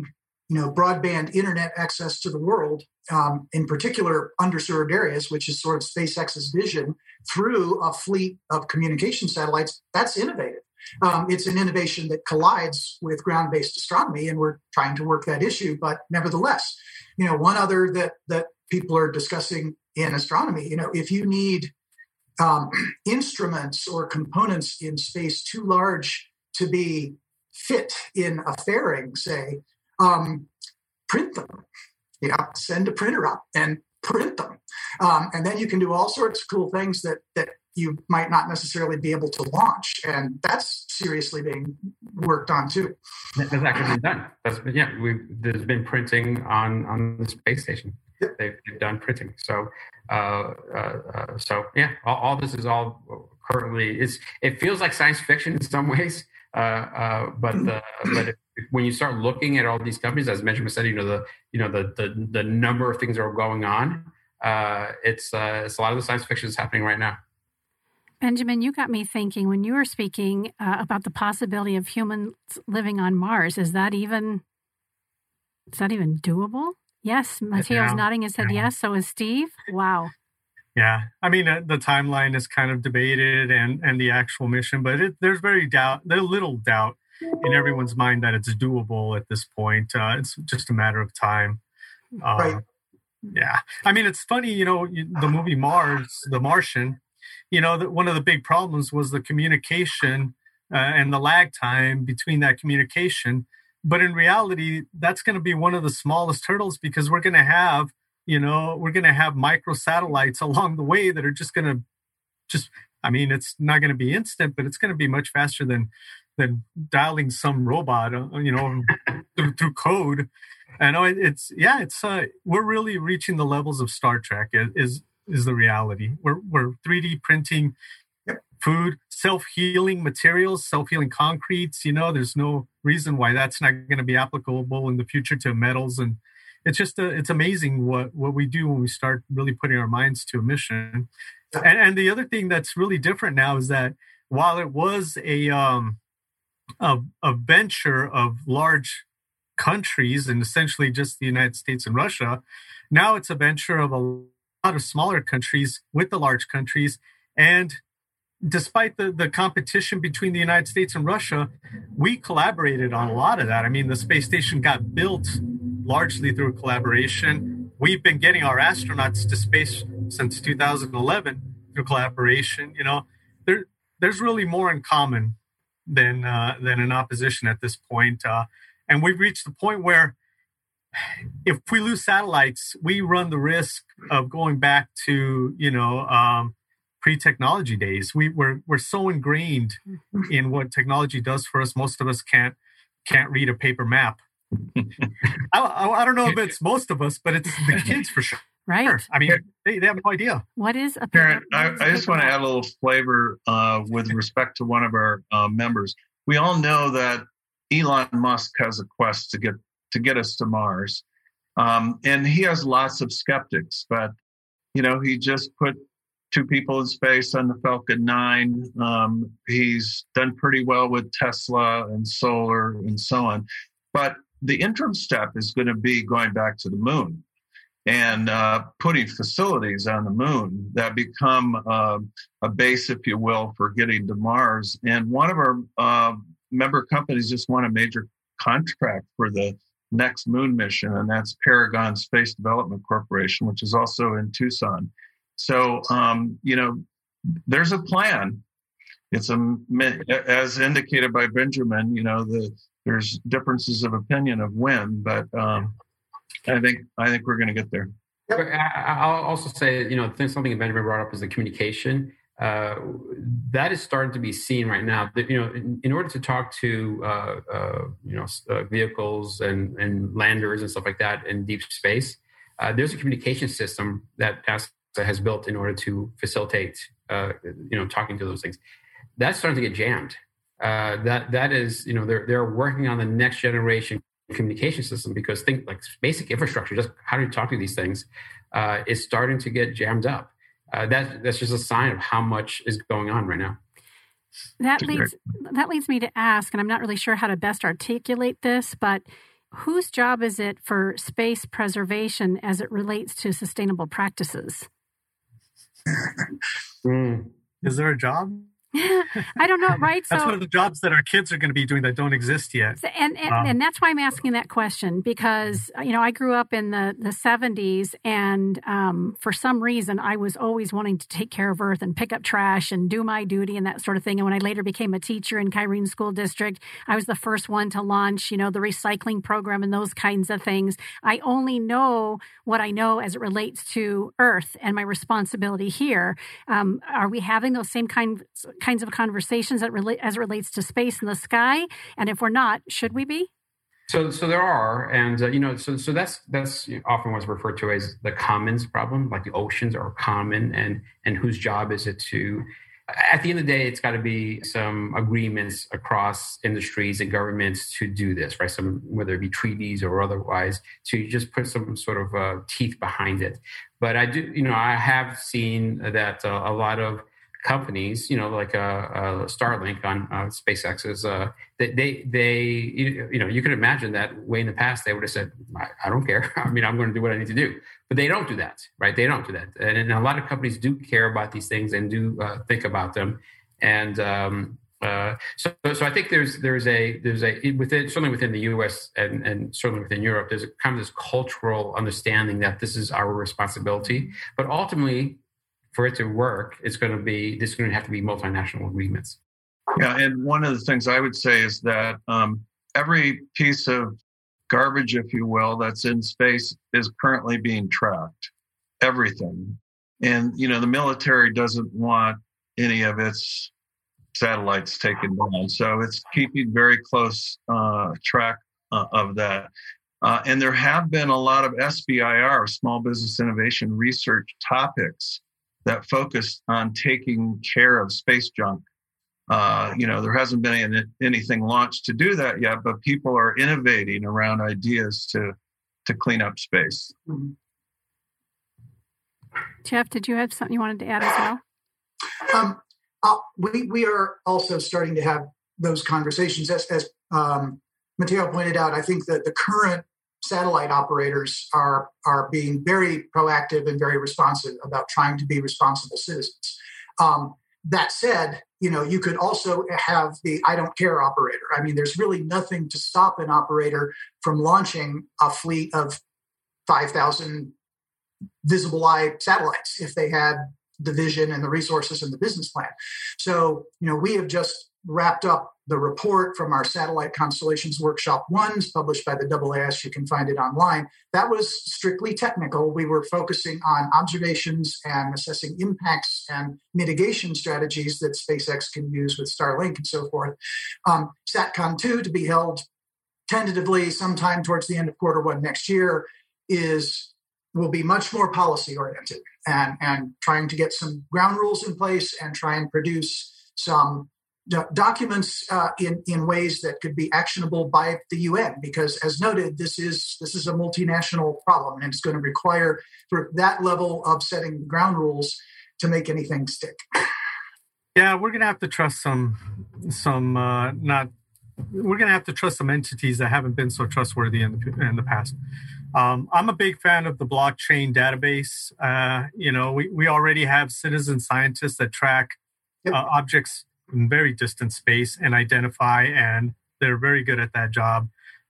You know, broadband internet access to the world, um, in particular underserved areas, which is sort of SpaceX's vision through a fleet of communication satellites. That's innovative. Um, it's an innovation that collides with ground-based astronomy, and we're trying to work that issue. But nevertheless, you know, one other that that people are discussing in astronomy, you know, if you need um, instruments or components in space too large to be fit in a fairing, say. Um, print them, you know, send a printer up and print them. Um, and then you can do all sorts of cool things that, that you might not necessarily be able to launch. And that's seriously being worked on too. That's actually been done. That's been, yeah, we've, there's been printing on, on the space station. Yep. They've, they've done printing. So, uh, uh, uh, so yeah, all, all this is all currently, it's, it feels like science fiction in some ways. Uh, uh, but the, but if, when you start looking at all these companies, as Benjamin said, you know the you know the the, the number of things that are going on. Uh, it's uh, it's a lot of the science fiction is happening right now. Benjamin, you got me thinking when you were speaking uh, about the possibility of humans living on Mars. Is that even is that even doable? Yes, Matteo's yeah. nodding his head. Yeah. Yes, so is Steve. Wow. Yeah, I mean uh, the timeline is kind of debated, and, and the actual mission, but it, there's very doubt, there's little doubt in everyone's mind that it's doable at this point. Uh, it's just a matter of time. Uh, right. Yeah, I mean it's funny, you know, the movie Mars, The Martian. You know, the, one of the big problems was the communication uh, and the lag time between that communication. But in reality, that's going to be one of the smallest hurdles because we're going to have. You know, we're going to have micro satellites along the way that are just going to just, I mean, it's not going to be instant, but it's going to be much faster than than dialing some robot, you know, through, through code. I know it's, yeah, it's, uh, we're really reaching the levels of Star Trek is is the reality. We're, we're three D printing food, self-healing materials, self-healing concretes. You know, there's no reason why that's not going to be applicable in the future to metals and, It's just a, it's amazing what, what we do when we start really putting our minds to a mission. And, and the other thing that's really different now is that while it was a, um, a a venture of large countries and essentially just the United States and Russia, now it's a venture of a lot of smaller countries with the large countries. And despite the, the competition between the United States and Russia, we collaborated on a lot of that. I mean, the space station got built largely through collaboration. We've been getting our astronauts to space since two thousand eleven through collaboration. You know, there, there's really more in common than uh, than in opposition at this point. Uh, and we've reached the point where if we lose satellites, we run the risk of going back to, you know, um, pre-technology days. We, we're, we're so ingrained in what technology does for us. Most of us can't can't read a paper map. I, I, I don't know if it's most of us, but it's the kids for sure. Right. I mean, they, they have no idea. What is a parent? I, I just want to add a little flavor uh, with respect to one of our uh, members. We all know that Elon Musk has a quest to get to get us to Mars, um, and he has lots of skeptics. But you know, he just put two people in space on the Falcon nine. Um, he's done pretty well with Tesla and solar and so on. But the interim step is going to be going back to the moon and uh, putting facilities on the moon that become uh, a base, if you will, for getting to Mars. And one of our uh, member companies just won a major contract for the next moon mission, and that's Paragon Space Development Corporation, which is also in Tucson. So, um, you know, there's a plan. It's a, as indicated by Benjamin, you know, the, there's differences of opinion of when, but um, I think I think we're going to get there. But I'll also say, you know, something Benjamin brought up is the communication. Uh, that is starting to be seen right now. That, you know, in, in order to talk to, uh, uh, you know, uh, vehicles and, and landers and stuff like that in deep space, uh, there's a communication system that NASA has built in order to facilitate, uh, you know, talking to those things. That's starting to get jammed. Uh, that that is, you know, they're they're working on the next generation communication system, because think like basic infrastructure, just how do you talk to these things, uh, is starting to get jammed up. Uh, that that's just a sign of how much is going on right now. That leads that leads me to ask, and I'm not really sure how to best articulate this, but whose job is it for space preservation as it relates to sustainable practices? Mm. Is there a job? I don't know, right? That's so, one of the jobs that our kids are going to be doing that don't exist yet. And and, um, and that's why I'm asking that question, because, you know, I grew up in the, the seventies, and um, for some reason, I was always wanting to take care of Earth and pick up trash and do my duty and that sort of thing. And when I later became a teacher in Kyrene School District, I was the first one to launch, you know, the recycling program and those kinds of things. I only know what I know as it relates to Earth and my responsibility here. Um, are we having those same kind kinds of conversations that relate as it relates to space in the sky, and if we're not, should we be? So, so there are, and uh, you know, so so that's that's often what's referred to as the commons problem, like the oceans are common, and and whose job is it to? At the end of the day, it's got to be some agreements across industries and governments to do this, right? Some, whether it be treaties or otherwise, to just put some sort of uh, teeth behind it. But I do, you know, I have seen that uh, a lot of companies, you know, like uh, uh, Starlink on uh, SpaceX, is uh, that they they you, you know you could imagine that way in the past they would have said, I, I don't care, I mean I'm going to do what I need to do, but they don't do that, right? They don't do that, and, and a lot of companies do care about these things and do uh, think about them, and um, uh, so so I think there's there's a there's a within certainly within the U S and and certainly within Europe, there's a kind of this cultural understanding that this is our responsibility, but ultimately, for it to work, it's going to be, this is going to have to be multinational agreements. Yeah, and one of the things I would say is that um, every piece of garbage, if you will, that's in space is currently being tracked. Everything, and you know, the military doesn't want any of its satellites taken down, so it's keeping very close uh, track uh, of that. Uh, and there have been a lot of S B I R, Small Business Innovation Research topics, that focused on taking care of space junk. Uh, you know, there hasn't been any, anything launched to do that yet, but people are innovating around ideas to to clean up space. Mm-hmm. Jeff, did you have something you wanted to add as well? Um, uh, we we are also starting to have those conversations. As, as um, Matteo pointed out, I think that the current satellite operators are are being very proactive and very responsive about trying to be responsible citizens. Um, that said, you know, you could also have the I don't care operator. I mean, there's really nothing to stop an operator from launching a fleet of five thousand visible eye satellites if they had the vision and the resources and the business plan. So, you know, we have just wrapped up the report from our Satellite Constellations Workshop ones published by the A A S. You can find it online. That was strictly technical. We were focusing on observations and assessing impacts and mitigation strategies that SpaceX can use with Starlink and so forth. Um, SatCon two to be held tentatively sometime towards the end of quarter one next year is will be much more policy oriented and, and trying to get some ground rules in place and try and produce some do- documents uh, in, in ways that could be actionable by the U N, because as noted, this is this is a multinational problem and it's going to require sort of that level of setting ground rules to make anything stick. Yeah, we're going to have to trust some some uh, not. We're going to have to trust some entities that haven't been so trustworthy in the, in the past. Um, I'm a big fan of the blockchain database. Uh, you know, we, we already have citizen scientists that track uh, objects in very distant space and identify, and they're very good at that job.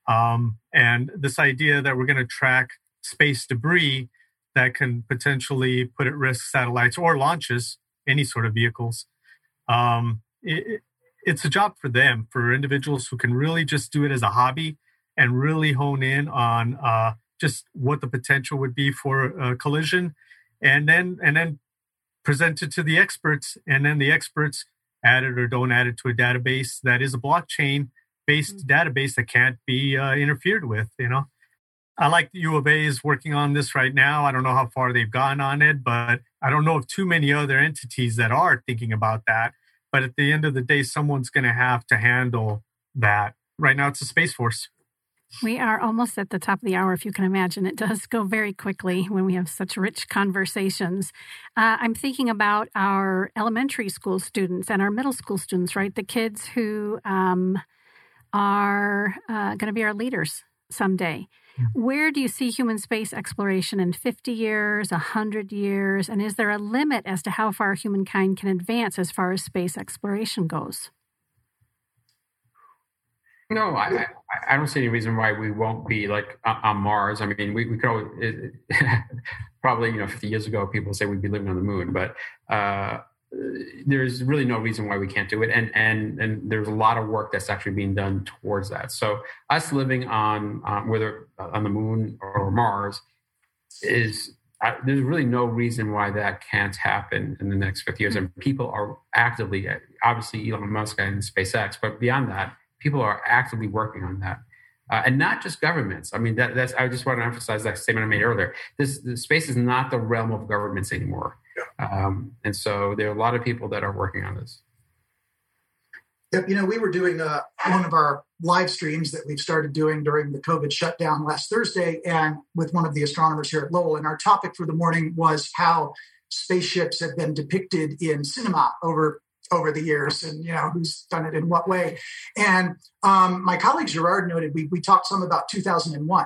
Um, and this idea that we're going to track space debris that can potentially put at risk satellites or launches, any sort of vehicles, um, it, it's a job for them, for individuals who can really just do it as a hobby and really hone in on uh, just what the potential would be for a collision, and then and then present it to the experts, and then the experts add it or don't add it to a database that is a blockchain-based mm-hmm. database that can't be uh, interfered with. You know, I like that U of A is working on this right now. I don't know how far they've gone on it, but I don't know of too many other entities that are thinking about that. But at the end of the day, someone's going to have to handle that. Right now, it's the Space Force. We are almost at the top of the hour, if you can imagine. It does go very quickly when we have such rich conversations. Uh, I'm thinking about our elementary school students and our middle school students, right? The kids who um, are uh, going to be our leaders someday. Where do you see human space exploration in fifty years, one hundred years, and is there a limit as to how far humankind can advance as far as space exploration goes? No, I, I don't see any reason why we won't be like on Mars. I mean, we, we could always, it, probably, you know, fifty years ago, people say we'd be living on the moon, but uh, there's really no reason why we can't do it. And, and, and there's a lot of work that's actually being done towards that. So us living on, um, whether on the moon or Mars is, uh, there's really no reason why that can't happen in the next fifty years. Mm-hmm. And people are actively, obviously Elon Musk and SpaceX, but beyond that, people are actively working on that. Uh, and not just governments. I mean, that, that's, I just want to emphasize that statement I made earlier. This, this space is not the realm of governments anymore. Um, and so there are a lot of people that are working on this. Yep, you know, we were doing uh, one of our live streams that we've started doing during the COVID shutdown last Thursday, and with one of the astronomers here at Lowell. And our topic for the morning was how spaceships have been depicted in cinema over over the years, and, you know, who's done it in what way. And um, my colleague Gerard noted, we, we talked some about two thousand one,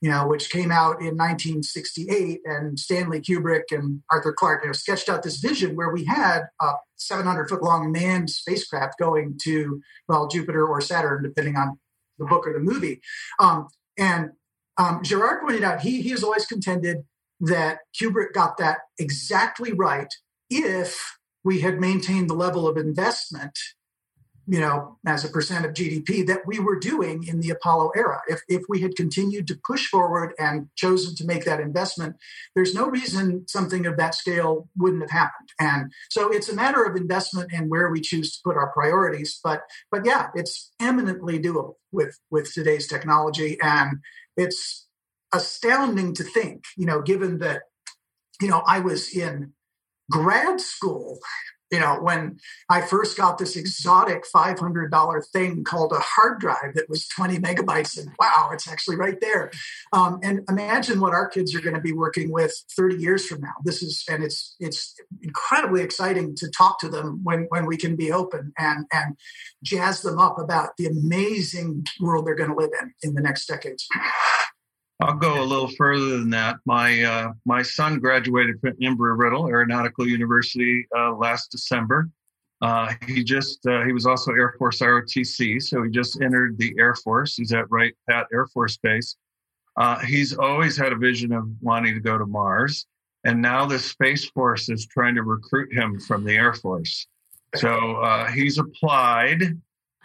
you know, which came out in nineteen sixty-eight, and Stanley Kubrick and Arthur Clarke, you know, sketched out this vision where we had a seven hundred foot long manned spacecraft going to, well, Jupiter or Saturn, depending on the book or the movie. Um, and um, Gerard pointed out, he, he has always contended that Kubrick got that exactly right if we had maintained the level of investment, you know, as a percent of G D P that we were doing in the Apollo era. If if we had continued to push forward and chosen to make that investment, there's no reason something of that scale wouldn't have happened. And so it's a matter of investment and where we choose to put our priorities. But but yeah, it's eminently doable with, with today's technology. And it's astounding to think, you know, given that, you know, I was in grad school, you know, when I first got this exotic five hundred dollars thing called a hard drive that was twenty megabytes, and wow, it's actually right there. Um, and imagine what our kids are going to be working with thirty years from now. This is, and it's it's incredibly exciting to talk to them when when we can be open and and jazz them up about the amazing world they're going to live in in the next decades. I'll go a little further than that. My uh, my son graduated from Embry-Riddle Aeronautical University uh, last December. Uh, he just uh, he was also Air Force R O T C, so he just entered the Air Force. He's at Wright Pat Air Force Base. Uh, he's always had a vision of wanting to go to Mars, and now the Space Force is trying to recruit him from the Air Force. So uh, he's applied.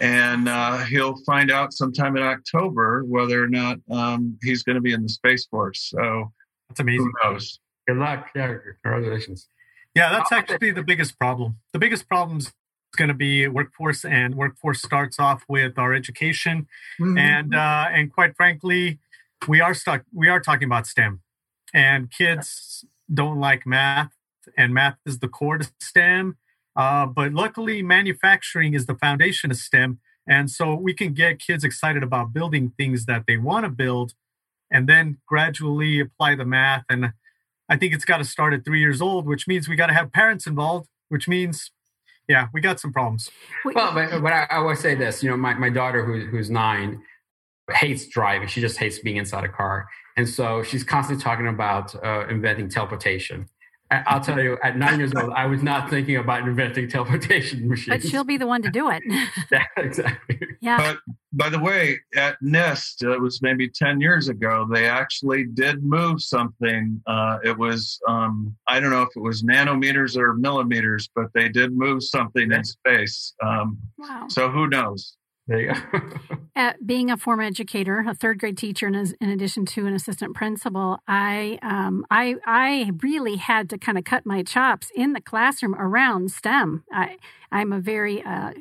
And uh, he'll find out sometime in October whether or not um, he's going to be in the Space Force. So that's amazing. Who knows? Good luck. Yeah, congratulations. Yeah, that's actually the biggest problem. The biggest problem is It's going to be workforce, and workforce starts off with our education. Mm-hmm. And uh, and quite frankly, we are stuck. We are talking about STEM, and kids don't like math, and math is the core to STEM. Uh, but luckily, manufacturing is the foundation of STEM. And so we can get kids excited about building things that they want to build, and then gradually apply the math. And I think it's got to start at three years old, which means we got to have parents involved, which means, yeah, we got some problems. Well, but, but I, I will say this, you know, my, my daughter who, who's nine hates driving. She just hates being inside a car. And so she's constantly talking about uh, inventing teleportation. I, I'll tell you, at nine years old, I was not thinking about inventing teleportation machines. But she'll be the one to do it. Yeah, exactly. Yeah. But by the way, at NIST, it was maybe ten years ago, they actually did move something. Uh, it was, um, I don't know if it was nanometers or millimeters, but they did move something in space. Um, wow. So who knows? There you go. uh, being a former educator, a third grade teacher, and as, in addition to an assistant principal, I, um, I, I really had to kind of cut my chops in the classroom around STEM. I, I'm a very uh,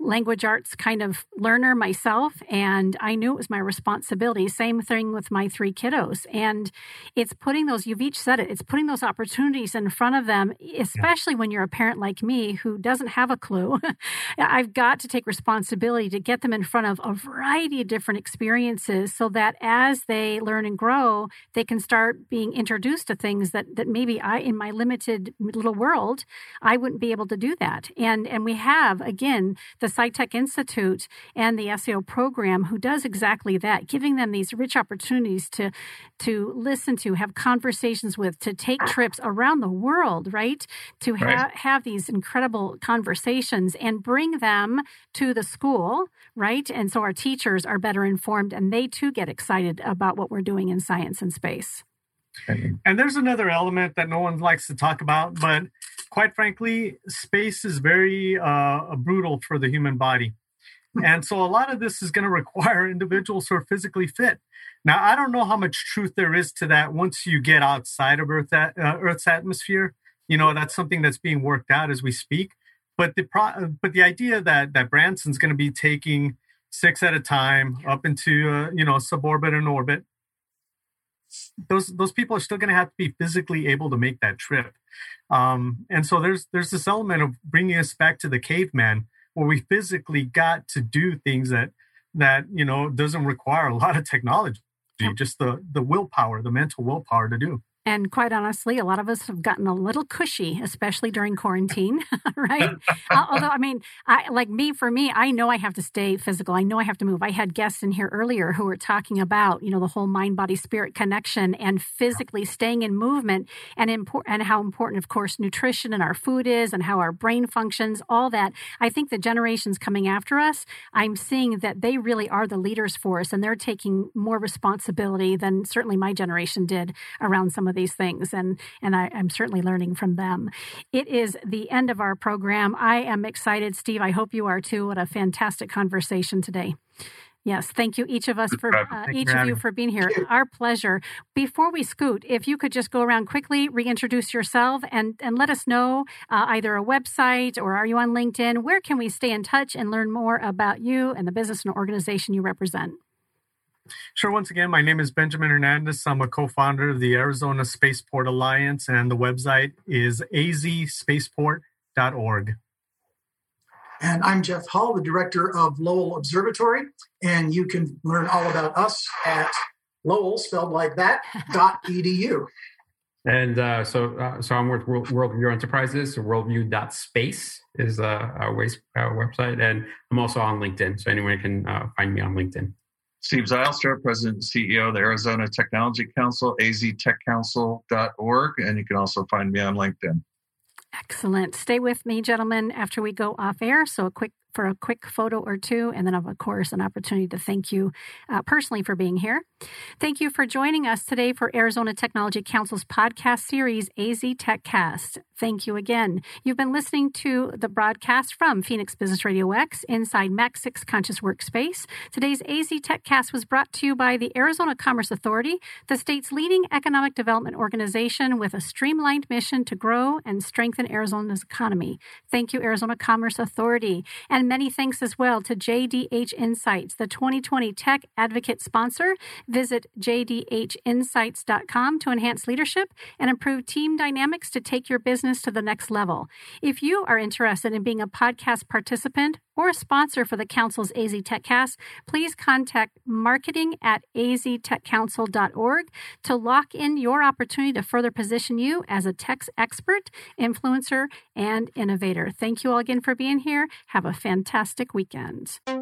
language arts kind of learner myself, and I knew it was my responsibility. Same thing with my three kiddos. And it's putting those, you've each said it, it's putting those opportunities in front of them, especially when you're a parent like me who doesn't have a clue. I've got to take responsibility to get them in front of a variety of different experiences so that as they learn and grow, they can start being introduced to things that, that maybe I, in my limited little world, I wouldn't be able to do that. And, and we have, again, the SciTech Institute and the S E O program who does exactly that, giving them these rich opportunities to to listen to, have conversations with, to take trips around the world, right? To ha- right. have these incredible conversations and bring them to the school, right? And so our teachers are better informed and they too get excited about what we're doing in science and space. And there's another element that no one likes to talk about, but quite frankly, space is very uh, brutal for the human body. And so a lot of this is going to require individuals who are physically fit. Now, I don't know how much truth there is to that once you get outside of Earth, uh, Earth's atmosphere. You know, that's something that's being worked out as we speak. But the pro- but the idea that, that Branson's going to be taking six at a time up into, uh, you know, suborbit and orbit, those those people are still going to have to be physically able to make that trip. Um, and so there's there's this element of bringing us back to the caveman where we physically got to do things that, that you know, doesn't require a lot of technology, just the the willpower, the mental willpower to do. And quite honestly, a lot of us have gotten a little cushy, especially during quarantine, right? Although, I mean, I, like me, for me, I know I have to stay physical. I know I have to move. I had guests in here earlier who were talking about, you know, the whole mind-body-spirit connection and physically staying in movement and, impor- and how important, of course, nutrition and our food is and how our brain functions, all that. I think the generations coming after us, I'm seeing that they really are the leaders for us, and they're taking more responsibility than certainly my generation did around some of these things, and and I, I'm certainly learning from them. It is the end of our program. I am excited, Steve. I hope you are too. What a fantastic conversation today. Yes, thank you each of us for uh, each of you for being here. Our pleasure. Before we scoot, if you could just go around quickly, reintroduce yourself, and and let us know uh, either a website or are you on LinkedIn? Where can we stay in touch and learn more about you and the business and organization you represent? Sure. Once again, my name is Benjamin Hernandez. I'm a co-founder of the Arizona Spaceport Alliance, and the website is a z spaceport dot org. And I'm Jeff Hall, the director of Lowell Observatory, and you can learn all about us at Lowell, spelled like that, dot edu. And uh, so, uh, so I'm with World, Worldview Enterprises. So worldview dot space is uh, our, waste, our website, and I'm also on LinkedIn, so anyone can uh, find me on LinkedIn. Steve Zylstra, President and C E O of the Arizona Technology Council, a z tech council dot org, and you can also find me on LinkedIn. Excellent. Stay with me, gentlemen, after we go off air. So a quick for a quick photo or two, and then, of course, an opportunity to thank you uh, personally for being here. Thank you for joining us today for Arizona Technology Council's podcast series, A Z TechCast. Thank you again. You've been listening to the broadcast from Phoenix Business Radio X inside M A C six Conscious Workspace. Today's A Z TechCast was brought to you by the Arizona Commerce Authority, the state's leading economic development organization with a streamlined mission to grow and strengthen Arizona's economy. Thank you, Arizona Commerce Authority. And many thanks as well to J D H Insights, the twenty twenty Tech Advocate sponsor. Visit J D H insights dot com to enhance leadership and improve team dynamics to take your business to the next level. If you are interested in being a podcast participant or a sponsor for the Council's A Z TechCast, please contact marketing at aztechcouncil dot org to lock in your opportunity to further position you as a tech expert, influencer, and innovator. Thank you all again for being here. Have a fantastic weekend.